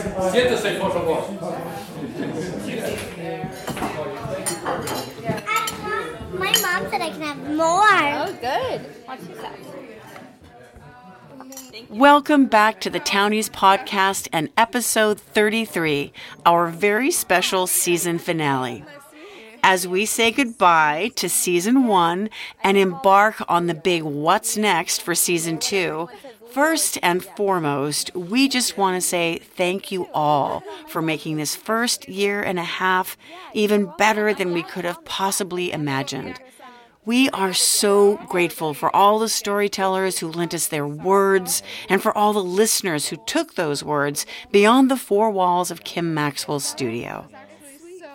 Siéntese, por favor. My mom said I can have more. Oh, good. Watch yourself. Welcome back to the Townies podcast and episode 33, our very special season finale. As we say goodbye to season 1 and embark on the big what's next for season 2, first and foremost, we just want to say thank you all for making this first year and a half even better than we could have possibly imagined. We are so grateful for all the storytellers who lent us their words and for all the listeners who took those words beyond the four walls of Kim Maxwell's studio.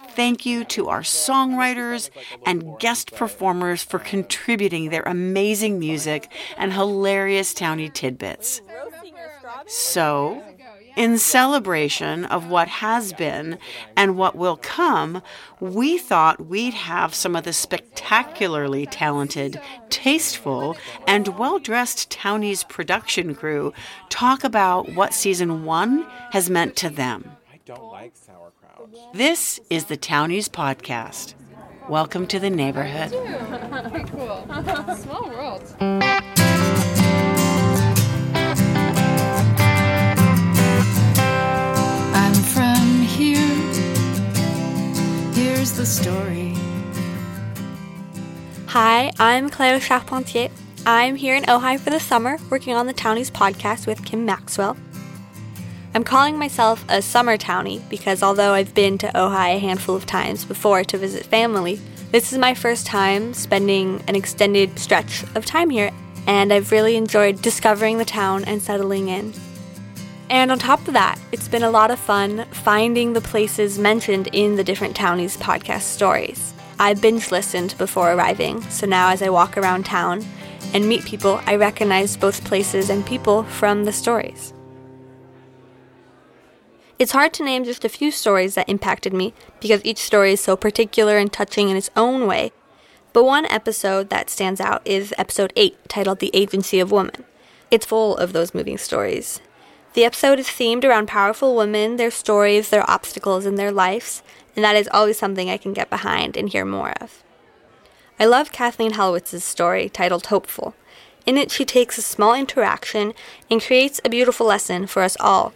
Thank you to our songwriters and guest performers for contributing their amazing music and hilarious Townie tidbits. So, in celebration of what has been and what will come, we thought we'd have some of the spectacularly talented, tasteful, and well-dressed Townies production crew talk about what season 1 has meant to them. I don't like sauerkraut. This is the Townies podcast. Welcome to the neighborhood. Cool. Small world. I'm from here. Here's the story. Hi, I'm Claire Charpentier. I'm here in Ojai for the summer, working on the Townies podcast with Kim Maxwell. I'm calling myself a summer townie because although I've been to Ojai a handful of times before to visit family, this is my first time spending an extended stretch of time here, and I've really enjoyed discovering the town and settling in. And on top of that, it's been a lot of fun finding the places mentioned in the different Townies podcast stories. I binge listened before arriving, so now as I walk around town and meet people, I recognize both places and people from the stories. It's hard to name just a few stories that impacted me because each story is so particular and touching in its own way, but one episode that stands out is episode 8, titled The Agency of Woman. It's full of those moving stories. The episode is themed around powerful women, their stories, their obstacles, and their lives, and that is always something I can get behind and hear more of. I love Kathleen Helwitz's story, titled Hopeful. In it, she takes a small interaction and creates a beautiful lesson for us all.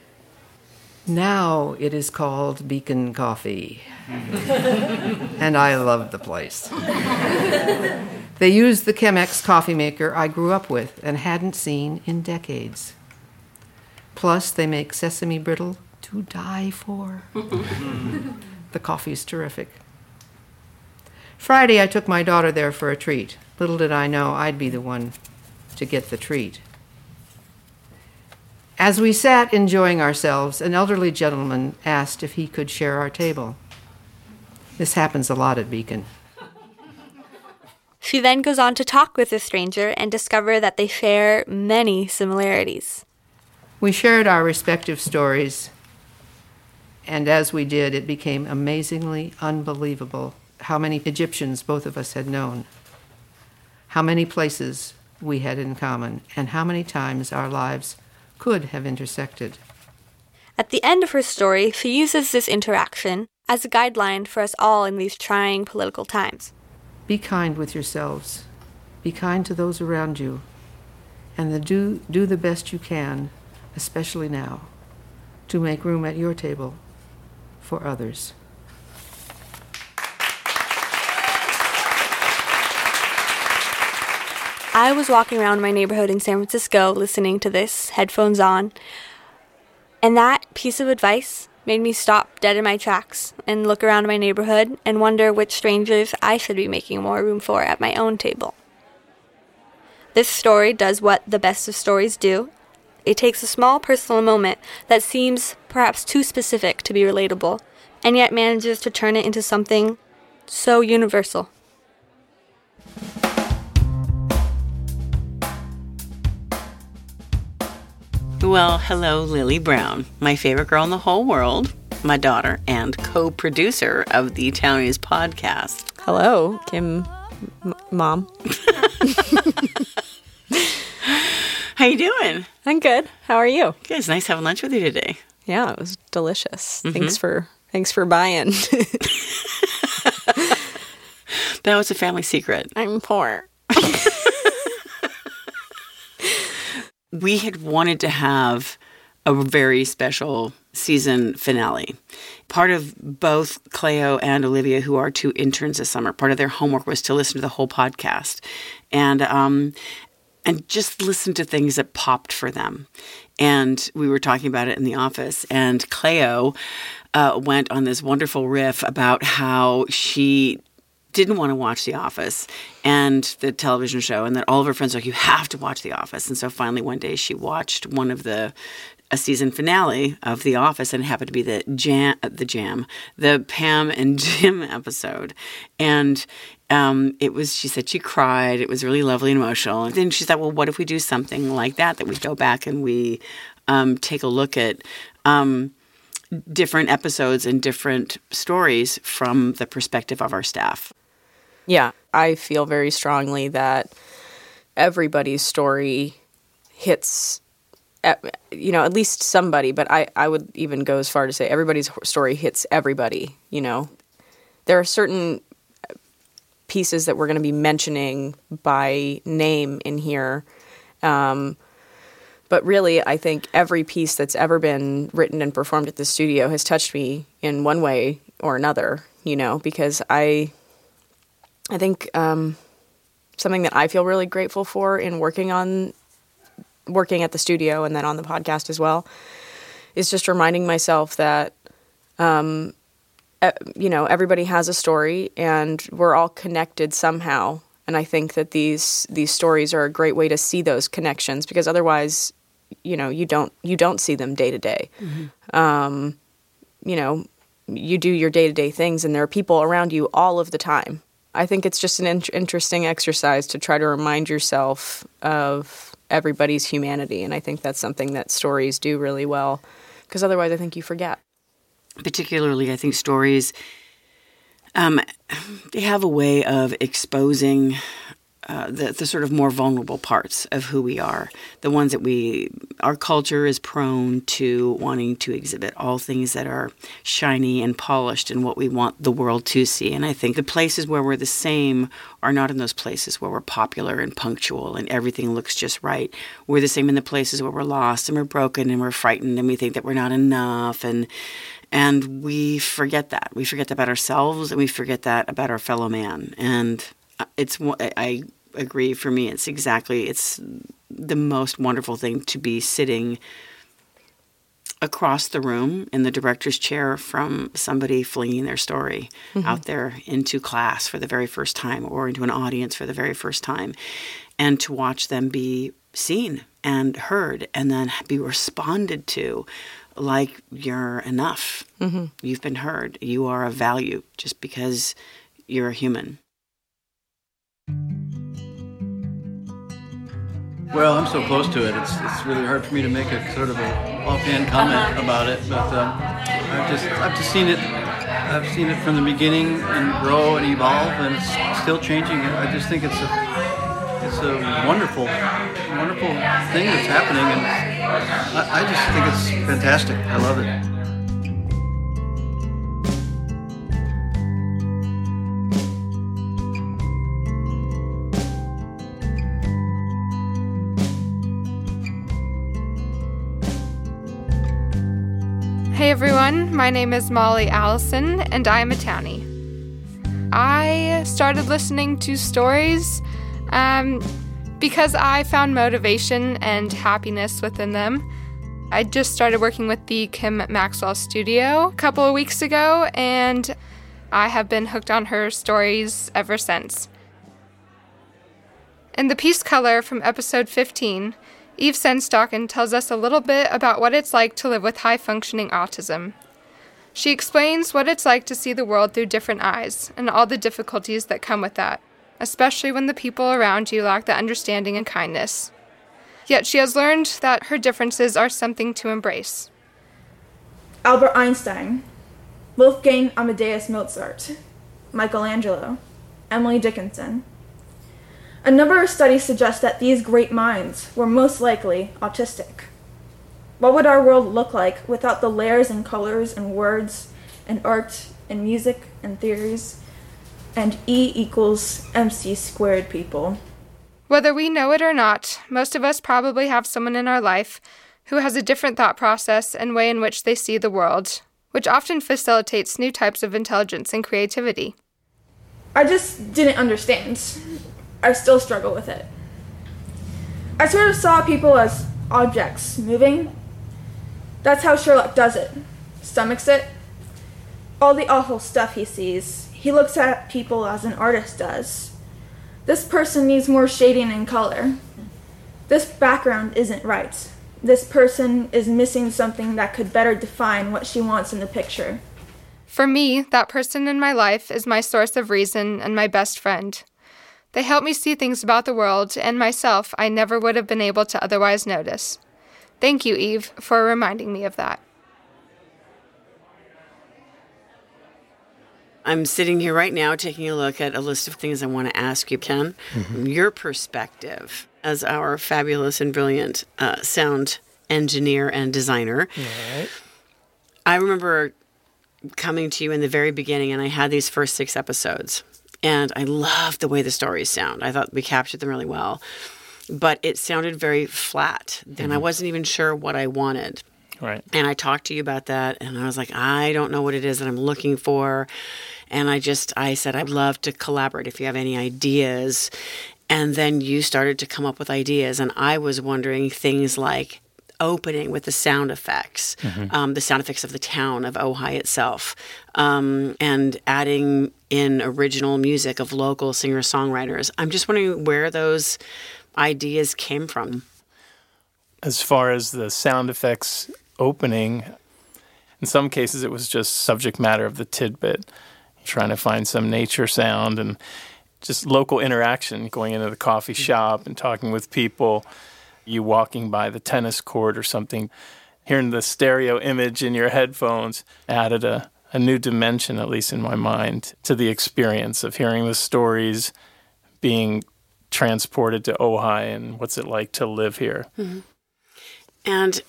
Now it is called Beacon Coffee, and I love the place. They used the Chemex coffee maker I grew up with and hadn't seen in decades. Plus, they make sesame brittle to die for. The coffee's terrific. Friday, I took my daughter there for a treat. Little did I know I'd be the one to get the treat. As we sat enjoying ourselves, an elderly gentleman asked if he could share our table. This happens a lot at Beacon. She then goes on to talk with the stranger and discover that they share many similarities. We shared our respective stories, and as we did, it became amazingly unbelievable how many Egyptians both of us had known, how many places we had in common, and how many times our lives could have intersected. At the end of her story, she uses this interaction as a guideline for us all in these trying political times. Be kind with yourselves. Be kind to those around you. And do the best you can, especially now, to make room at your table for others. I was walking around my neighborhood in San Francisco listening to this, headphones on, and that piece of advice made me stop dead in my tracks and look around my neighborhood and wonder which strangers I should be making more room for at my own table. This story does what the best of stories do. It takes a small personal moment that seems perhaps too specific to be relatable, and yet manages to turn it into something so universal. Well, hello, Lily Brown, my favorite girl in the whole world, my daughter and co-producer of the Townies podcast. Hello, Kim, Mom. How you doing? I'm good. How are you? Good. It's nice having lunch with you today. Yeah, it was delicious. Mm-hmm. Thanks for buying. That was a family secret. I'm poor. We had wanted to have a very special season finale. Part of both Cleo and Olivia, who are two interns this summer, part of their homework was to listen to the whole podcast and just listen to things that popped for them. And we were talking about it in the office, and Cleo went on this wonderful riff about how she didn't want to watch The Office and the television show, and that all of her friends were like, you have to watch The Office. And so finally one day she watched one of a season finale of The Office, and it happened to be the Pam and Jim episode. And it was, she said she cried. It was really lovely and emotional. And then she said, well, what if we do something like that we go back and we take a look at different episodes and different stories from the perspective of our staff? Yeah, I feel very strongly that everybody's story hits, at least somebody, but I would even go as far to say everybody's story hits everybody, you know. There are certain pieces that we're going to be mentioning by name in here, but really, I think every piece that's ever been written and performed at the studio has touched me in one way or another, you know, because I think something that I feel really grateful for in working at the studio and then on the podcast as well is just reminding myself that, everybody has a story and we're all connected somehow. And I think that these stories are a great way to see those connections, because otherwise, you know, you don't see them day to day. You know, you do your day to day things, and there are people around you all of the time. I think it's just an interesting exercise to try to remind yourself of everybody's humanity, and I think that's something that stories do really well, because otherwise, I think you forget. Particularly, I think stories, they have a way of exposing the sort of more vulnerable parts of who we are, the ones that our culture is prone to wanting to exhibit, all things that are shiny and polished and what we want the world to see. And I think the places where we're the same are not in those places where we're popular and punctual and everything looks just right. We're the same in the places where we're lost and we're broken and we're frightened and we think that we're not enough, and we forget that. We forget about ourselves, and we forget that about our fellow man. And I agree. For me, it's the most wonderful thing to be sitting across the room in the director's chair from somebody flinging their story out there into class for the very first time, or into an audience for the very first time, and to watch them be seen and heard and then be responded to like you're enough. Mm-hmm. You've been heard. You are of value just because you're a human. Well, I'm so close to it. It's really hard for me to make a sort of an offhand comment about it. But I've just seen it from the beginning and grow and evolve, and it's still changing. I just think it's a wonderful, wonderful thing that's happening, and I just think it's fantastic. I love it. Hey everyone, my name is Molly Allison, and I'm a Townie. I started listening to stories because I found motivation and happiness within them. I just started working with the Kim Maxwell Studio a couple of weeks ago, and I have been hooked on her stories ever since. In the Peace Color from episode 15, Eve Sendstockin tells us a little bit about what it's like to live with high-functioning autism. She explains what it's like to see the world through different eyes and all the difficulties that come with that, especially when the people around you lack the understanding and kindness. Yet she has learned that her differences are something to embrace. Albert Einstein, Wolfgang Amadeus Mozart, Michelangelo, Emily Dickinson. A number of studies suggest that these great minds were most likely autistic. What would our world look like without the layers and colors and words and art and music and theories and E=mc² people? Whether we know it or not, most of us probably have someone in our life who has a different thought process and way in which they see the world, which often facilitates new types of intelligence and creativity. I just didn't understand. I still struggle with it. I sort of saw people as objects moving. That's how Sherlock does it. Stomachs it. All the awful stuff he sees. He looks at people as an artist does. This person needs more shading and color. This background isn't right. This person is missing something that could better define what she wants in the picture. For me, that person in my life is my source of reason and my best friend. They help me see things about the world and myself I never would have been able to otherwise notice. Thank you, Eve, for reminding me of that. I'm sitting here right now taking a look at a list of things I want to ask you, Ken. Mm-hmm. Your perspective as our fabulous and brilliant sound engineer and designer. All right. I remember coming to you in the very beginning, and I had these first 6 episodes. And I loved the way the stories sound. I thought we captured them really well. But it sounded very flat, and I wasn't even sure what I wanted. Right. And I talked to you about that, and I was like, I don't know what it is that I'm looking for. And I said, I'd love to collaborate if you have any ideas. And then you started to come up with ideas, and I was wondering things like opening with the sound effects, the sound effects of the town of Ojai itself, and adding in original music of local singer-songwriters. I'm just wondering where those ideas came from. As far as the sound effects opening, in some cases it was just subject matter of the tidbit, trying to find some nature sound and just local interaction, going into the coffee shop and talking with people, you walking by the tennis court or something, hearing the stereo image in your headphones added a new dimension, at least in my mind, to the experience of hearing the stories, being transported to Ojai and what's it like to live here. Mm-hmm. And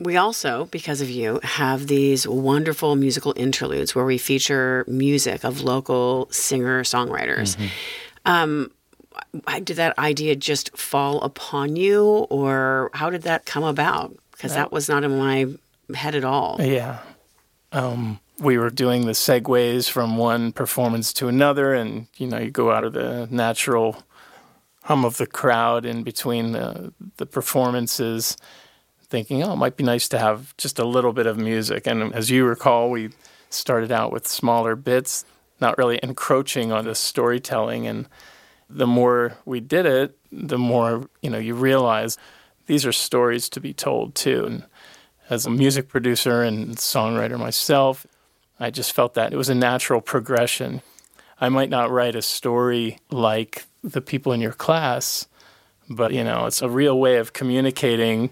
we also, because of you, have these wonderful musical interludes where we feature music of local singer-songwriters. Mm-hmm. Did that idea just fall upon you, or how did that come about? Because that was not in my head at all. Yeah. We were doing the segues from one performance to another, and, you go out of the natural hum of the crowd in between the performances, thinking, it might be nice to have just a little bit of music. And as you recall, we started out with smaller bits, not really encroaching on the storytelling. And the more we did it, the more, you realize these are stories to be told too. And as a music producer and songwriter myself, I just felt that it was a natural progression. I might not write a story like the people in your class, but, it's a real way of communicating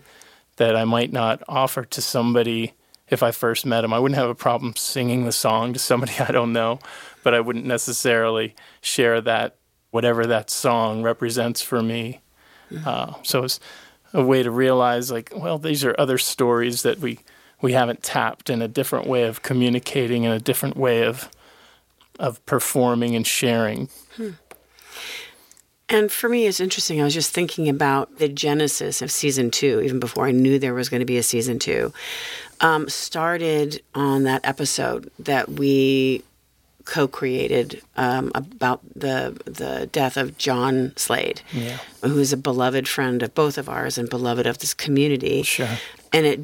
that I might not offer to somebody if I first met him. I wouldn't have a problem singing the song to somebody I don't know, but I wouldn't necessarily share that, whatever that song represents for me. So it's a way to realize, these are other stories that we haven't tapped, in a different way of communicating and a different way of performing and sharing. And for me, it's interesting. I was just thinking about the genesis of season 2, even before I knew there was going to be a season 2, started on that episode that we co-created about the death of John Slade, who is a beloved friend of both of ours and beloved of this community. Sure. And it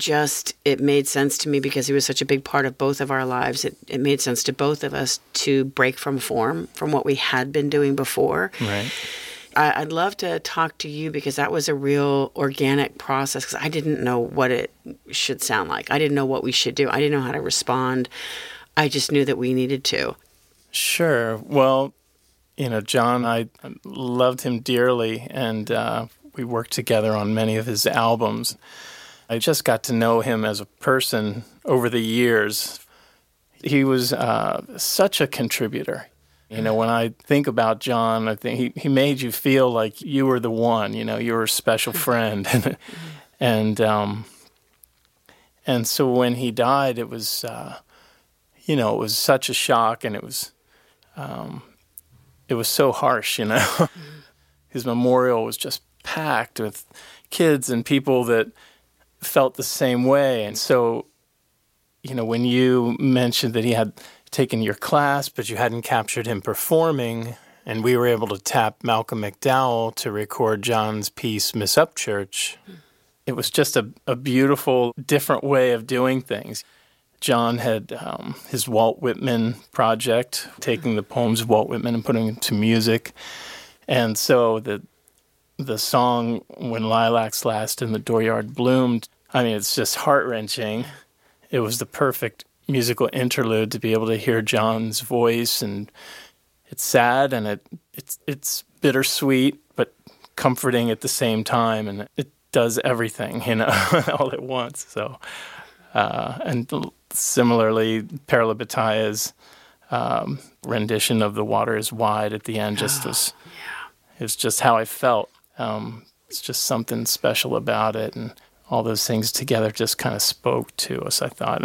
made sense to me because he was such a big part of both of our lives. It made sense to both of us to break from form, from what we had been doing before. Right. I'd love to talk to you because that was a real organic process, because I didn't know what it should sound like. I didn't know what we should do. I didn't know how to respond. I just knew that we needed to. Sure. Well, John, I loved him dearly, and we worked together on many of his albums. I just got to know him as a person over the years. He was such a contributor. When I think about John, I think he made you feel like you were the one, you were a special friend. And And so when he died, it was, you know, it was such a shock, and it was so harsh, you know. His memorial was just packed with kids and people that felt the same way. And so, you know, when you mentioned that he had taken your class, but you hadn't captured him performing, and we were able to tap Malcolm McDowell to record John's piece, Miss Upchurch, it was just a beautiful, different way of doing things. John had his Walt Whitman project, taking the poems of Walt Whitman and putting them to music. And so the song, When Lilacs Last in the Dooryard Bloomed, I mean, it's just heart-wrenching. It was the perfect musical interlude to be able to hear John's voice, and it's sad, and it's bittersweet, but comforting at the same time, and it does everything, you know, all at once. So, and similarly, Pere Labataille's rendition of The Water is Wide at the end just was, it's just how I felt. It's just something special about it, and all those things together just kind of spoke to us, I thought.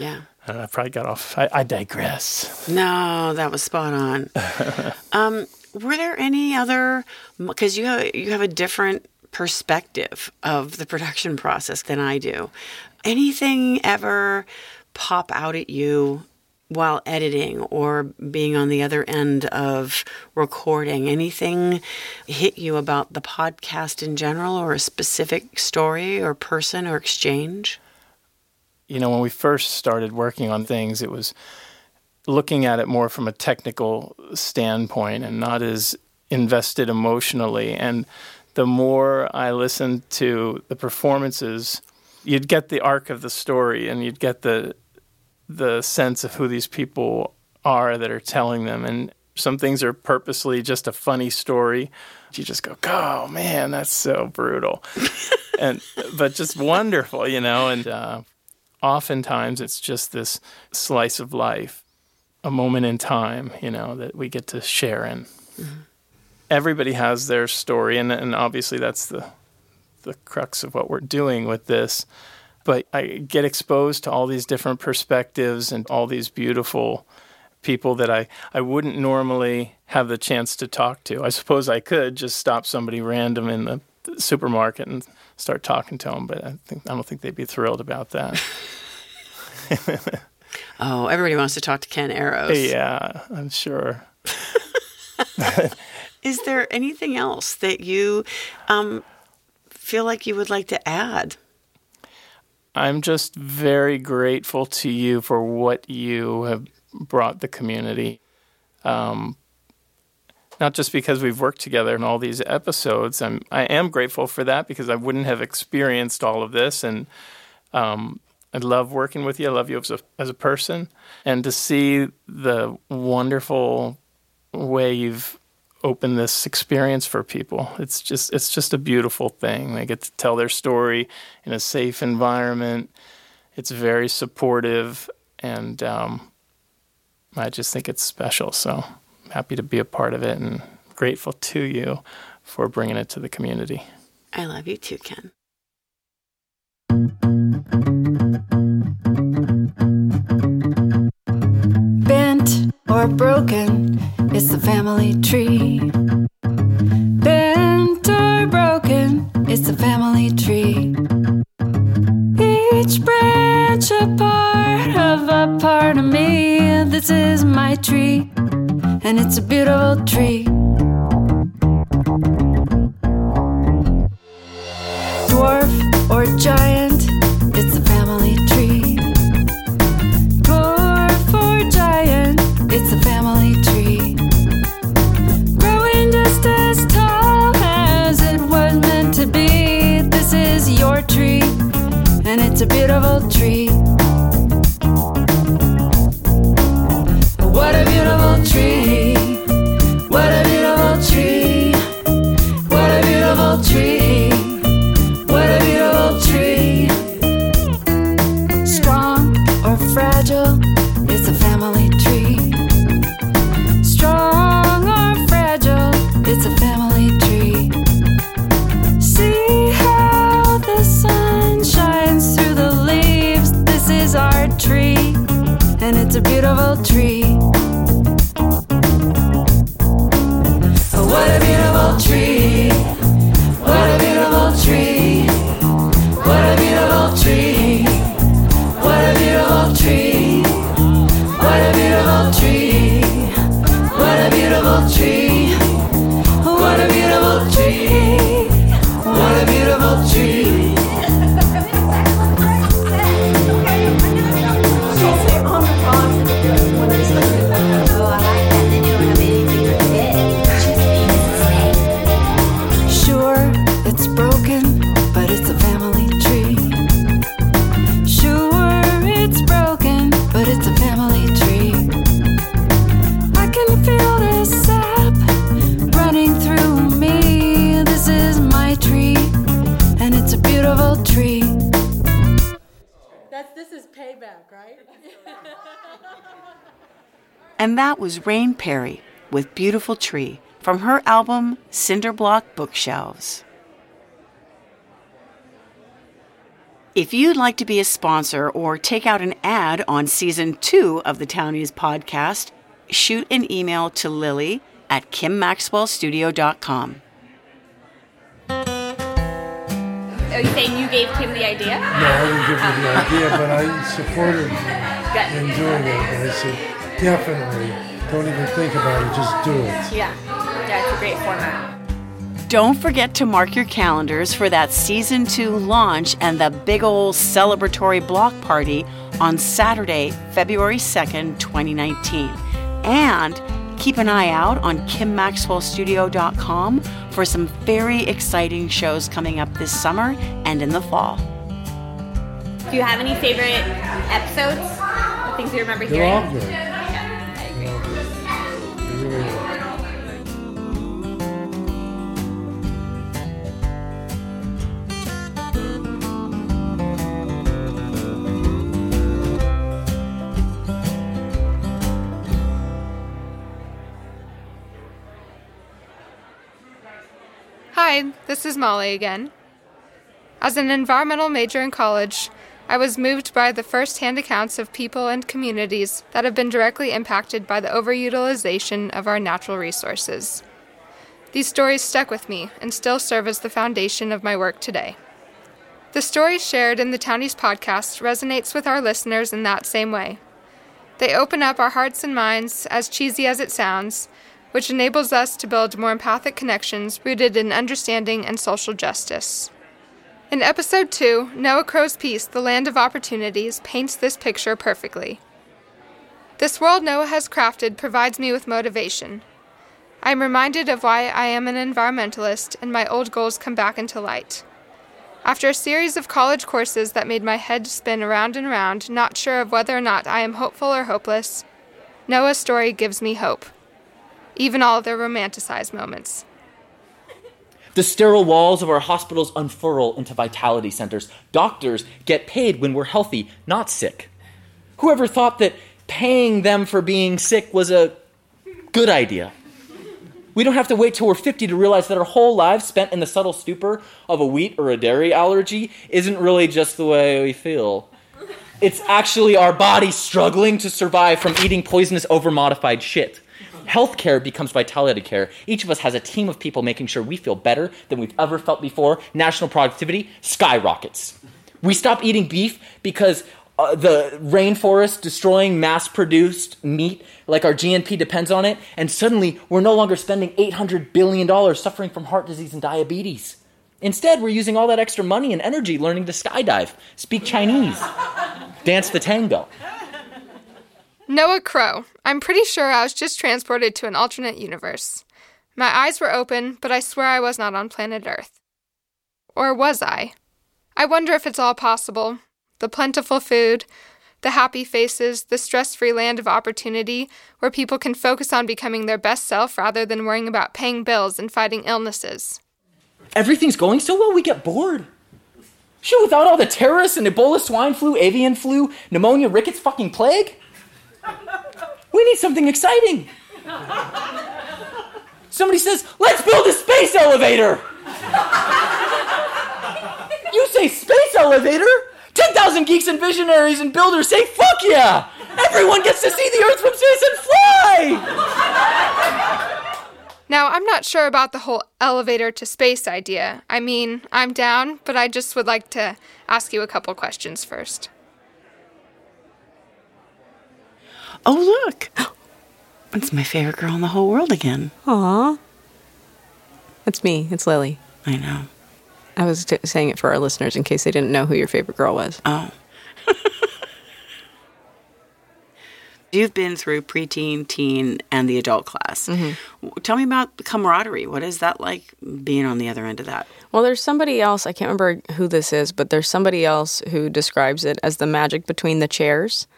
Yeah. I probably got off. I digress. No, that was spot on. Were there any other, because you have a different perspective of the production process than I do. Anything ever pop out at you while editing or being on the other end of recording? Anything hit you about the podcast in general, or a specific story or person or exchange? You know, when we first started working on things, it was looking at it more from a technical standpoint and not as invested emotionally. And the more I listened to the performances, you'd get the arc of the story, and you'd get the sense of who these people are that are telling them. And some things are purposely just a funny story. You just go, oh, man, that's so brutal. But just wonderful, you know, and... oftentimes, it's just this slice of life, a moment in time, you know, that we get to share in. Mm-hmm. Everybody has their story, and obviously that's the crux of what we're doing with this. But I get exposed to all these different perspectives and all these beautiful people that I wouldn't normally have the chance to talk to. I suppose I could just stop somebody random in the supermarket and start talking to them, but I don't think they'd be thrilled about that. Oh, everybody wants to talk to Ken Arrow. Yeah, I'm sure. Is there anything else that you feel like you would like to add? I'm just very grateful to you for what you have brought the community. Not just because we've worked together in all these episodes. I am grateful for that, because I wouldn't have experienced all of this. And I love working with you. I love you as a person. And to see the wonderful way you've opened this experience for people, it's just a beautiful thing. They get to tell their story in a safe environment. It's very supportive. And I just think it's special, so... happy to be a part of it, and grateful to you for bringing it to the community. I love you too, Ken. Bent or broken is the family tree. Bent or broken is the family tree. Each branch a part of a part of me. This is my tree, and it's a beautiful tree. Dwarf or giant, it's a family tree. Dwarf or giant, it's a family tree. Growing just as tall as it was meant to be. This is your tree, and it's a beautiful tree. What a beautiful tree, what a beautiful tree, what a beautiful tree, what a beautiful tree. Strong or fragile is a family tree. Strong or fragile, it's a family tree. See how the sun shines through the leaves. beautiful tree. Oh, what a beautiful tree. What a beautiful tree. What a beautiful tree. What a beautiful tree. What a beautiful tree. What a beautiful tree. What a beautiful tree. What a beautiful tree. And that was Rain Perry with Beautiful Tree from her album Cinderblock Bookshelves. If you'd like to be a sponsor or take out an ad on Season 2 of the Townies podcast, shoot an email to Lily at KimMaxwellStudio.com. Are you saying you gave Kim the idea? No, I didn't give her the idea, but I supported her in doing it. And I said, definitely, don't even think about it, just do it. Yeah, it's a great format. Don't forget to mark your calendars for that Season 2 launch and the big old celebratory block party on Saturday, February 2nd, 2019. And keep an eye out on KimMaxwellStudio.com for some very exciting shows coming up this summer and in the fall. Do you have any favorite episodes or things you remember hearing? They're all good. Yeah, I agree. Hi, this is Molly again. As an environmental major in college, I was moved by the first-hand accounts of people and communities that have been directly impacted by the overutilization of our natural resources. These stories stuck with me and still serve as the foundation of my work today. The stories shared in the Townies podcast resonates with our listeners in that same way. They open up our hearts and minds, as cheesy as it sounds, which enables us to build more empathic connections rooted in understanding and social justice. In Episode 2, Noah Crow's piece, The Land of Opportunities, paints this picture perfectly. This world Noah has crafted provides me with motivation. I am reminded of why I am an environmentalist, and my old goals come back into light. After a series of college courses that made my head spin around and around, not sure of whether or not I am hopeful or hopeless, Noah's story gives me hope. Even all their romanticized moments. The sterile walls of our hospitals unfurl into vitality centers. Doctors get paid when we're healthy, not sick. Whoever thought that paying them for being sick was a good idea? We don't have to wait till we're 50 to realize that our whole lives spent in the subtle stupor of a wheat or a dairy allergy isn't really just the way we feel. It's actually our bodies struggling to survive from eating poisonous, overmodified shit. Healthcare becomes vitality care. Each of us has a team of people making sure we feel better than we've ever felt before. National productivity skyrockets. We stop eating beef because the rainforest destroying mass-produced meat like our GNP depends on it, and suddenly we're no longer spending $800 billion suffering from heart disease and diabetes. Instead, we're using all that extra money and energy learning to skydive, speak Chinese, dance the tango. Noah Crow. I'm pretty sure I was just transported to an alternate universe. My eyes were open, but I swear I was not on planet Earth. Or was I? I wonder if it's all possible. The plentiful food, the happy faces, the stress-free land of opportunity, where people can focus on becoming their best self rather than worrying about paying bills and fighting illnesses. Everything's going so well, we get bored. Sure, without all the terrorists and Ebola, swine flu, avian flu, pneumonia, rickets, fucking plague? We need something exciting. Somebody says, let's build a space elevator. You say space elevator? 10,000 geeks and visionaries and builders say, fuck yeah! Everyone gets to see the Earth from space and fly! Now, I'm not sure about the whole elevator to space idea. I mean, I'm down, but I just would like to ask you a couple questions first. Oh, look! It's my favorite girl in the whole world again. Aw. It's me. It's Lily. I know. I was saying it for our listeners in case they didn't know who your favorite girl was. Oh. You've been through preteen, teen, and the adult class. Mm-hmm. Tell me about the camaraderie. What is that like, being on the other end of that? Well, there's somebody else. I can't remember who this is, but there's somebody else who describes it as the magic between the chairs.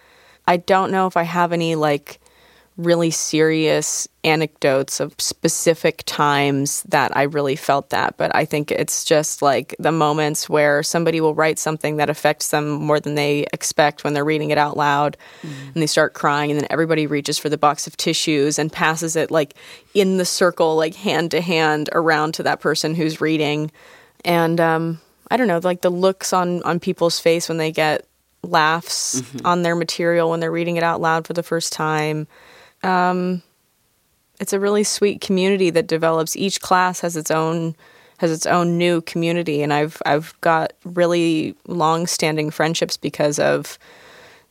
I don't know if I have any, like, really serious anecdotes of specific times that I really felt that. But I think it's just like the moments where somebody will write something that affects them more than they expect when they're reading it out loud, and they start crying, and then everybody reaches for the box of tissues and passes it like in the circle, like hand to hand around to that person who's reading. And I don't know, like the looks on people's face when they get laughs on their material when they're reading it out loud for the first time. It's a really sweet community that develops. Each class has its own new community, and I've got really long-standing friendships because of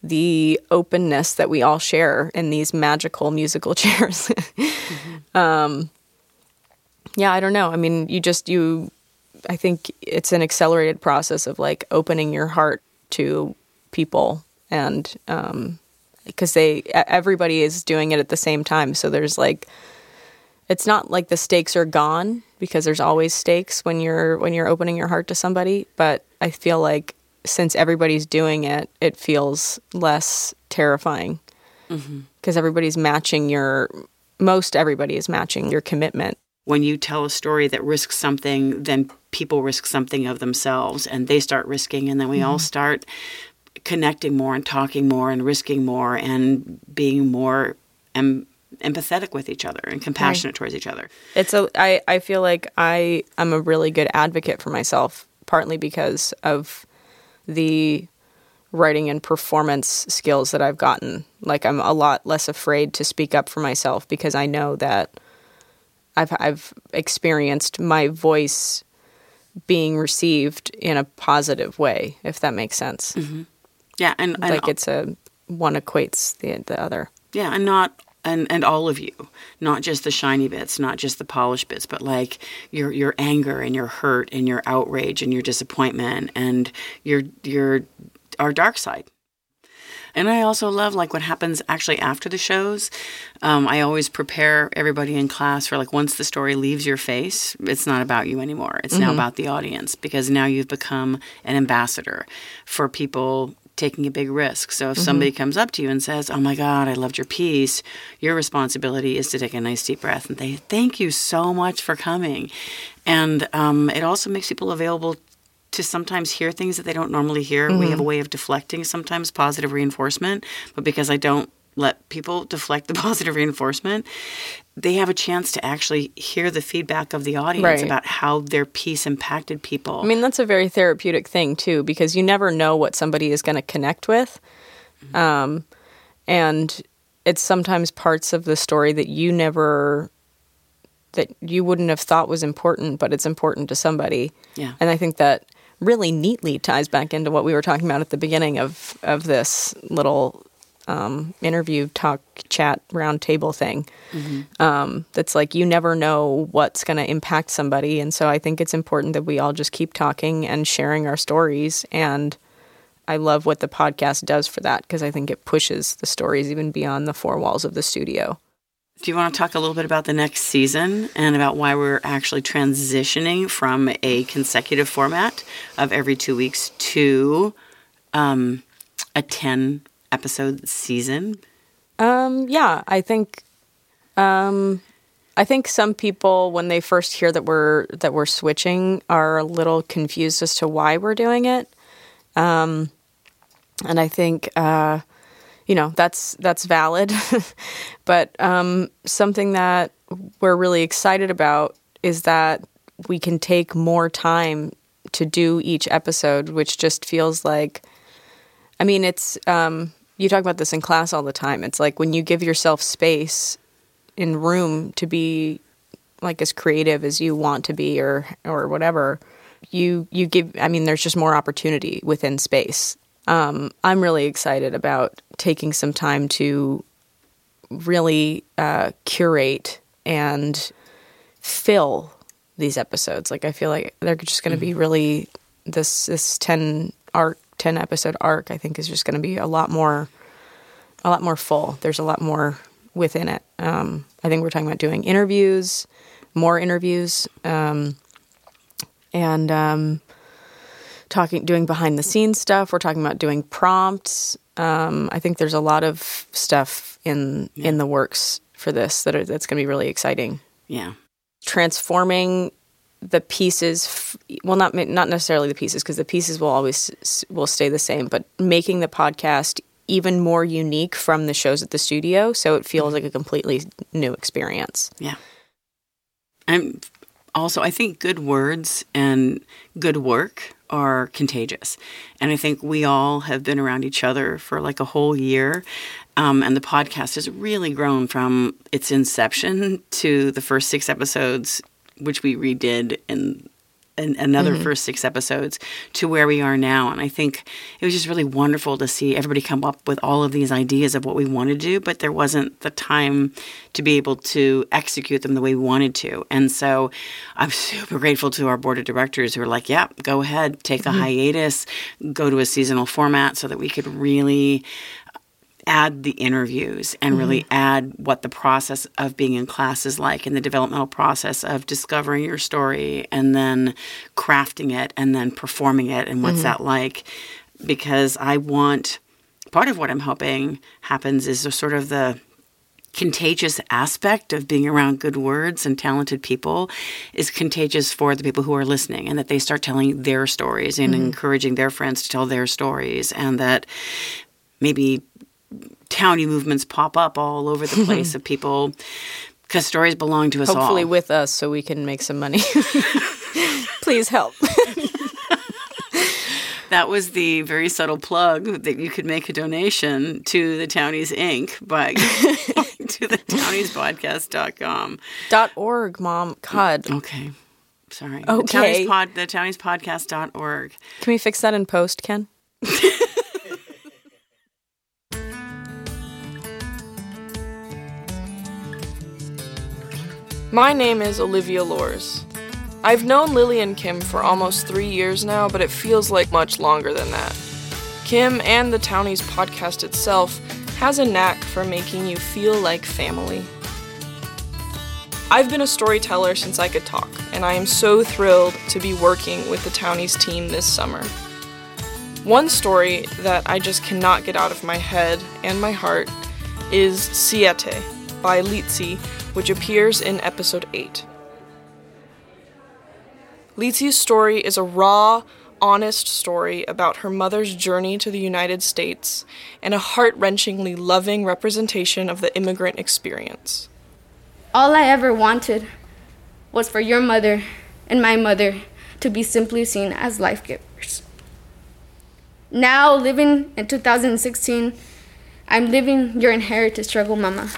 the openness that we all share in these magical musical chairs. Yeah, I don't know. I mean, I think it's an accelerated process of like opening your heart to people, and because everybody is doing it at the same time. So there's like, it's not like the stakes are gone, because there's always stakes when you're opening your heart to somebody. But I feel like since everybody's doing it, it feels less terrifying, because everybody is matching your commitment. When you tell a story that risks something, then people risk something of themselves, and they start risking, and then we all start connecting more and talking more and risking more and being more empathetic with each other and compassionate towards each other. I feel like I am a really good advocate for myself, partly because of the writing and performance skills that I've gotten. Like, I'm a lot less afraid to speak up for myself, because I know that I've experienced my voice being received in a positive way, if that makes sense. Yeah, and like it's one equates the other. Yeah, and not and all of you, not just the shiny bits, not just the polished bits, but like your anger and your hurt and your outrage and your disappointment and our dark side. And I also love, like, what happens actually after the shows. I always prepare everybody in class for, like, once the story leaves your face, it's not about you anymore. It's now about the audience, because now you've become an ambassador for people taking a big risk. So if somebody comes up to you and says, oh, my God, I loved your piece, your responsibility is to take a nice deep breath and say, thank you so much for coming. And it also makes people available to sometimes hear things that they don't normally hear. We have a way of deflecting sometimes positive reinforcement, but because I don't let people deflect the positive reinforcement, they have a chance to actually hear the feedback of the audience about how their piece impacted people. I mean, that's a very therapeutic thing, too, because you never know what somebody is going to connect with. And it's sometimes parts of the story that you wouldn't have thought was important, but it's important to somebody. Yeah. And I think that really neatly ties back into what we were talking about at the beginning of this little interview, talk, chat, round table thing. That's like, you never know what's going to impact somebody. And so I think it's important that we all just keep talking and sharing our stories. And I love what the podcast does for that, because I think it pushes the stories even beyond the four walls of the studio. Do you want to talk a little bit about the next season and about why we're actually transitioning from a consecutive format of every 2 weeks to a 10-episode season? Yeah, I think some people, when they first hear that we're switching, are a little confused as to why we're doing it, and I think. You know, that's valid. But something that we're really excited about is that we can take more time to do each episode, which just feels like I mean, it's you talk about this in class all the time. It's like when you give yourself space and room to be like as creative as you want to be or whatever, you give, I mean, there's just more opportunity within space. I'm really excited about taking some time to really curate and fill these episodes. Like, I feel like they're just going to be really this 10-episode arc, I think, is just going to be a lot more full. There's a lot more within it. I think we're talking about doing interviews, more interviews, and doing behind the scenes stuff. We're talking about doing prompts. I think there's a lot of stuff in the works for this that's going to be really exciting. Yeah, transforming the pieces. Not necessarily the pieces, because the pieces will stay the same, but making the podcast even more unique from the shows at the studio, so it feels like a completely new experience. Yeah. I think good words and good work are contagious. And I think we all have been around each other for like a whole year. And the podcast has really grown from its inception to the first 6 episodes, which we redid in another first 6 episodes, to where we are now. And I think it was just really wonderful to see everybody come up with all of these ideas of what we want to do, but there wasn't the time to be able to execute them the way we wanted to. And so I'm super grateful to our board of directors who are like, yeah, go ahead, take a hiatus, go to a seasonal format so that we could really add the interviews and really add what the process of being in class is like, and the developmental process of discovering your story and then crafting it and then performing it, and what's that like. Because part of what I'm hoping happens is sort of the contagious aspect of being around good words and talented people is contagious for the people who are listening, and that they start telling their stories and encouraging their friends to tell their stories, and that maybe Townie movements pop up all over the place of people, because stories belong to us all. Hopefully with us, so we can make some money. Please help. That was the very subtle plug that you could make a donation to the Townies Inc. by going to the towniespodcast.com. .org, Mom. God. Okay. Sorry. Okay. The towniespodcast.org. Can we fix that in post, Ken? My name is Olivia Lors. I've known Lily and Kim for almost 3 years now, but it feels like much longer than that. Kim and the Townies podcast itself has a knack for making you feel like family. I've been a storyteller since I could talk, and I am so thrilled to be working with the Townies team this summer. One story that I just cannot get out of my head and my heart is Siete by Litsi, which appears in episode 8. Litsi's story is a raw, honest story about her mother's journey to the United States and a heart-wrenchingly loving representation of the immigrant experience. All I ever wanted was for your mother and my mother to be simply seen as life-givers. Now, living in 2016, I'm living your inherited struggle, Mama.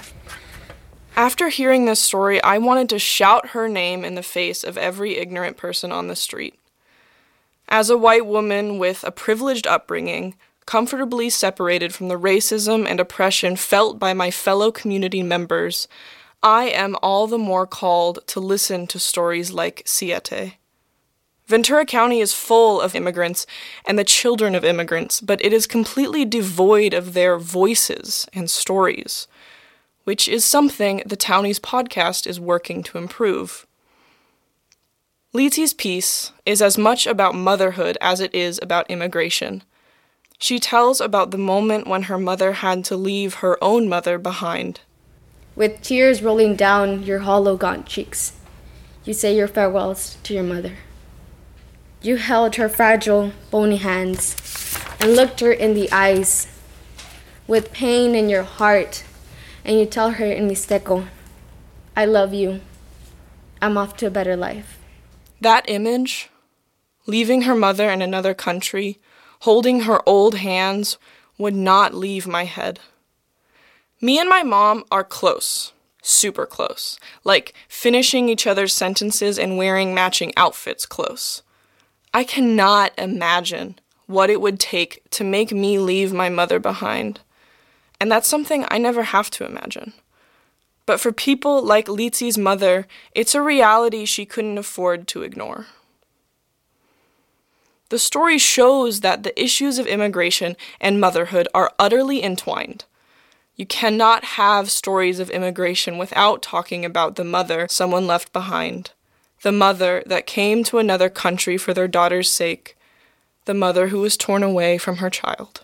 After hearing this story, I wanted to shout her name in the face of every ignorant person on the street. As a white woman with a privileged upbringing, comfortably separated from the racism and oppression felt by my fellow community members, I am all the more called to listen to stories like Siete. Ventura County is full of immigrants and the children of immigrants, but it is completely devoid of their voices and stories, which is something the Townies podcast is working to improve. Litsi's piece is as much about motherhood as it is about immigration. She tells about the moment when her mother had to leave her own mother behind. With tears rolling down your hollow, gaunt cheeks, you say your farewells to your mother. You held her fragile, bony hands and looked her in the eyes with pain in your heart, and you tell her in Mixteco, I love you. I'm off to a better life. That image, leaving her mother in another country, holding her old hands, would not leave my head. Me and my mom are close, super close, like finishing each other's sentences and wearing matching outfits close. I cannot imagine what it would take to make me leave my mother behind. And that's something I never have to imagine. But for people like Litsi's mother, it's a reality she couldn't afford to ignore. The story shows that the issues of immigration and motherhood are utterly entwined. You cannot have stories of immigration without talking about the mother someone left behind, the mother that came to another country for their daughter's sake, the mother who was torn away from her child.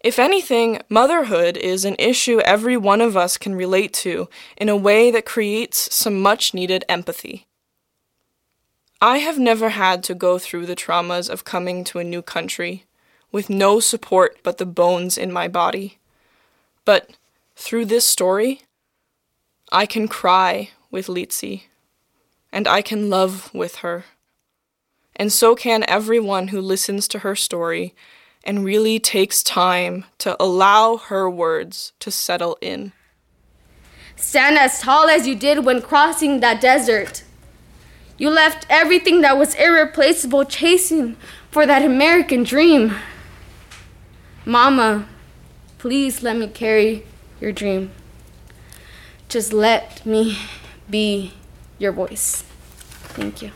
If anything, motherhood is an issue every one of us can relate to in a way that creates some much-needed empathy. I have never had to go through the traumas of coming to a new country, with no support but the bones in my body. But through this story, I can cry with Litsi, and I can love with her. And so can everyone who listens to her story and really takes time to allow her words to settle in. Stand as tall as you did when crossing that desert. You left everything that was irreplaceable chasing for that American dream. Mama, please let me carry your dream. Just let me be your voice. Thank you.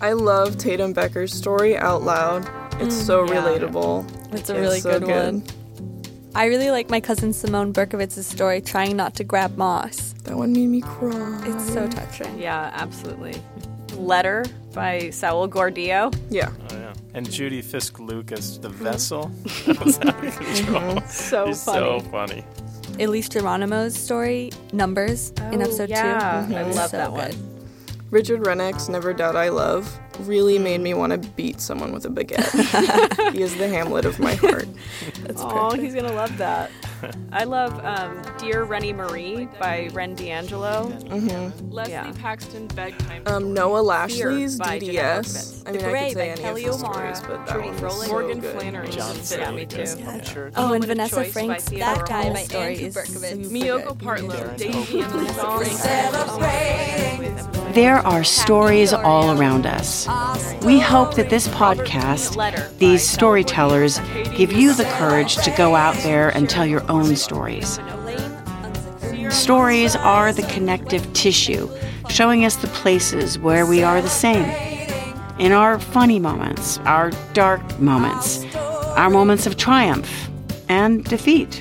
I love Tatum Becker's story out loud. It's so relatable. It's a really good one. I really like my cousin Simone Berkowitz's story, Trying Not to Grab Moss. That one made me cry. It's so touching. Yeah, absolutely. Letter by Saul Gordillo. Yeah. Oh, yeah. And Judy Fisk-Lucas, The Vessel. That was out of control. So funny. Elise Geronimo's story, Numbers, in episode 2. I love that one. Richard Rennick's Never Doubt I Love really made me want to beat someone with a baguette. He is the Hamlet of my heart. Oh, he's going to love that. I love Dear Rennie Marie by Ren D'Angelo. Mm-hmm. Leslie Paxton Begg. Noah Lashlee's DDS. I mean, I could say any Kelly of the stories, but that one was so Morgan good. Flannery. Me too. Yeah. Oh, and Vanessa Frank's That Time story is Miyoko Partlow. Daisy and the Song. There are stories all around us. We hope that this podcast, these storytellers, give you the courage to go out there and tell your own stories. Stories are the connective tissue, showing us the places where we are the same. In our funny moments, our dark moments, our moments of triumph and defeat.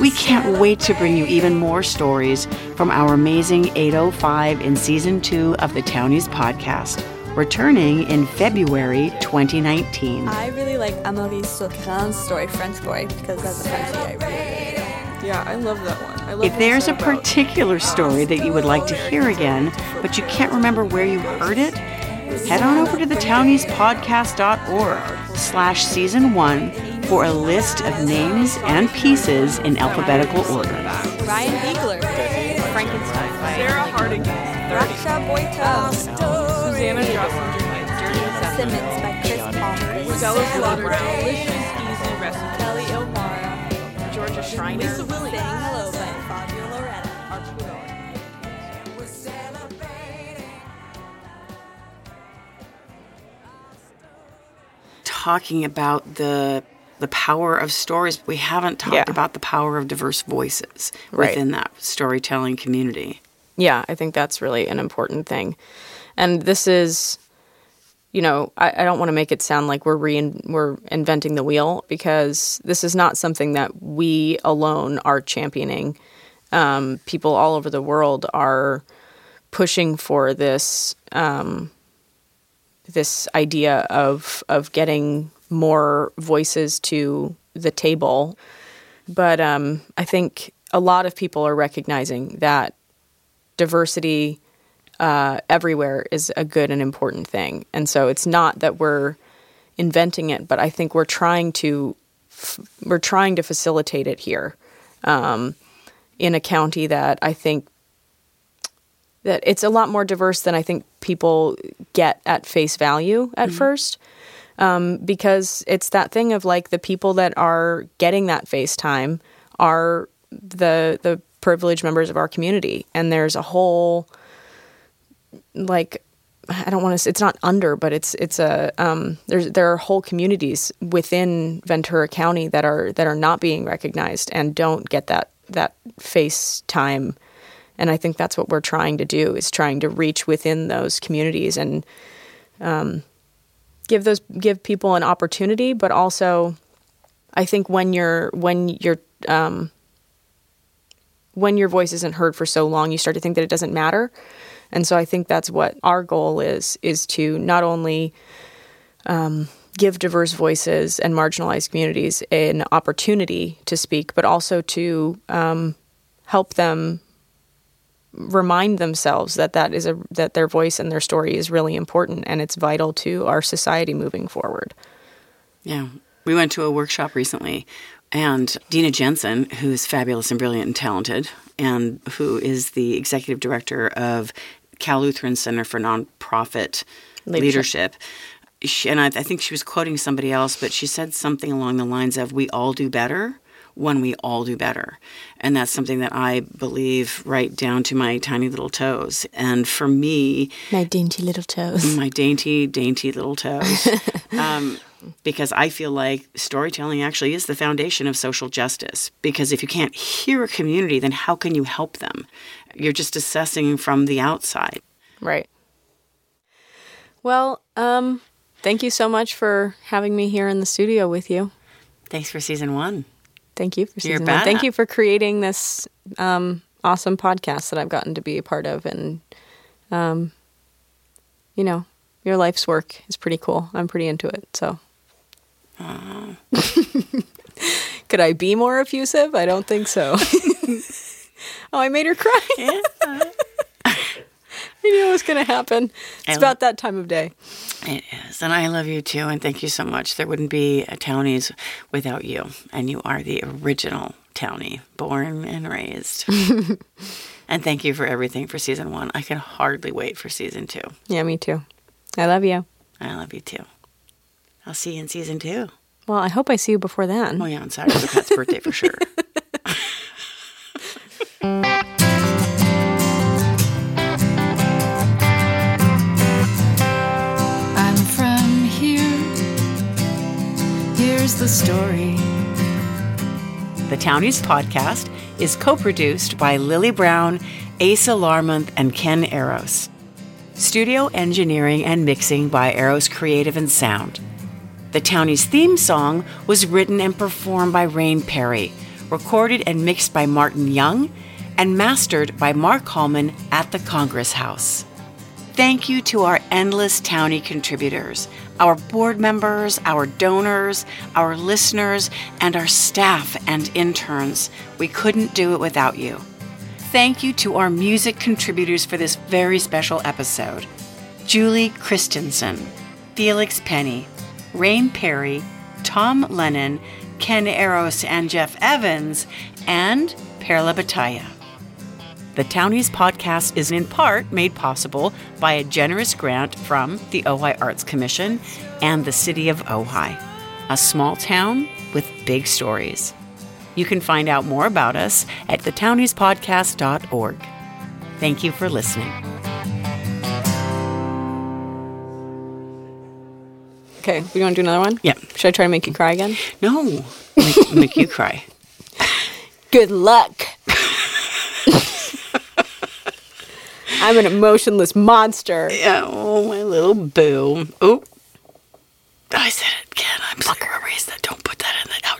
We can't wait to bring you even more stories from our amazing 805 in Season 2 of the Townies podcast, returning in February 2019. I really like Amélie Socrin's story, French Boy, because that's a French boy I really do. Yeah, I love that one. If there's a particular story that you would like to hear again, but you can't remember where you heard it, head on over to thetowniespodcast.org/season1 for a list of names and pieces in alphabetical order. Ryan Eagler, Frankenstein, Sarah Harding, Raksha Boyta, Susanna Jocelyn, Simmons by Chris Palmer, Stella Slaughter, Delicious Easy Recipe, Kelly O'Mara, Georgia Schreiner, Lisa Williams, Hello by Fabio Loretta, Arturo. Talking about the power of stories. We haven't talked about the power of diverse voices within that storytelling community. Yeah, I think that's really an important thing. And this is, you know, I don't want to make it sound like we're inventing the wheel, because this is not something that we alone are championing. People all over the world are pushing for this this idea of getting more voices to the table. But I think a lot of people are recognizing that diversity everywhere is a good and important thing. And so it's not that we're inventing it, but I think we're trying to facilitate it here in a county that I think that it's a lot more diverse than I think people get at face value at first. Because it's that thing of, like, the people that are getting that FaceTime are the privileged members of our community. And there's a whole, like, I don't want to say, it's not under, but there are whole communities within Ventura County that are not being recognized and don't get that FaceTime. And I think that's what we're trying to do, is trying to reach within those communities and, give people an opportunity, but also I think when your voice isn't heard for so long, you start to think that it doesn't matter. And so I think that's what our goal is to not only give diverse voices and marginalized communities an opportunity to speak, but also to help them remind themselves that their voice and their story is really important, and it's vital to our society moving forward. Yeah. We went to a workshop recently, and Dina Jensen, who is fabulous and brilliant and talented, and who is the executive director of Cal Lutheran Center for Nonprofit Leadership. I think she was quoting somebody else, but she said something along the lines of, we all do better when we all do better. And that's something that I believe right down to my tiny little toes. And for me... My dainty little toes. My dainty, dainty little toes. Because I feel like storytelling actually is the foundation of social justice. Because if you can't hear a community, then how can you help them? You're just assessing from the outside. Right. Well, thank you so much for having me here in the studio with you. Thanks for season one. Thank you for season one. Thank you for creating this awesome podcast that I've gotten to be a part of. And, your life's work is pretty cool. I'm pretty into it. So could I be more effusive? I don't think so. Oh, I made her cry. Yeah. I knew it was going to happen. It's about that time of day. It is. And I love you, too. And thank you so much. There wouldn't be a Townies without you. And you are the original Townie, born and raised. And thank you for everything for season one. I can hardly wait for season two. Yeah, me too. I love you. I love you, too. I'll see you in season two. Well, I hope I see you before then. Oh, yeah, on Saturday. Pat's birthday for sure. The story. The Townies podcast is co-produced by Lily Brown, Asa Larmonth, and Ken Arrow. Studio engineering and mixing by Arrow's Creative and Sound. The Townies theme song was written and performed by Rain Perry, recorded and mixed by Martin Young, and mastered by Mark Hallman at the Congress House. Thank you to our endless Townie contributors, our board members, our donors, our listeners, and our staff and interns. We couldn't do it without you. Thank you to our music contributors for this very special episode. Julie Christensen, Felix Penny, Rain Perry, Tom Lennon, Ken Arrows and Jeff Evans, and Perla Bataya. The Townies podcast is in part made possible by a generous grant from the Ojai Arts Commission and the City of Ojai, a small town with big stories. You can find out more about us at thetowniespodcast.org. Thank you for listening. Okay, we want to do another one? Yeah. Should I try to make you cry again? No, make you cry. Good luck. I'm an emotionless monster. Yeah, oh, my little boo. Oh, I said it again. I'm sorry. Don't put that in the outro.